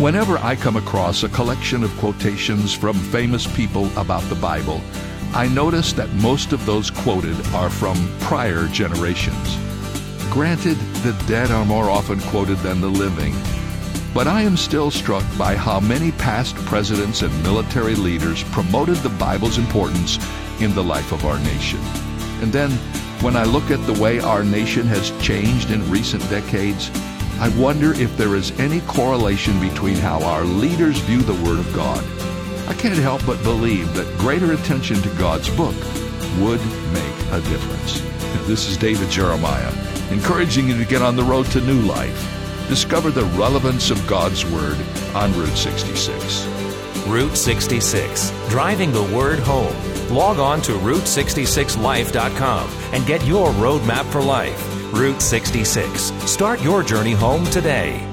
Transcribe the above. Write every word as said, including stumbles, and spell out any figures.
Whenever I come across a collection of quotations from famous people about the Bible, I notice that most of those quoted are from prior generations. Granted, the dead are more often quoted than the living, but I am still struck by how many past presidents and military leaders promoted the Bible's importance in the life of our nation. And then, when I look at the way our nation has changed in recent decades, I wonder if there is any correlation between how our leaders view the Word of God. I can't help but believe that greater attention to God's book would make a difference. This is David Jeremiah, encouraging you to get on the road to new life. Discover the relevance of God's Word on Route sixty-six. Route sixty-six, driving the Word home. Log on to Route sixty-six Life dot com and get your roadmap for life. Route sixty-six. Start your journey home today.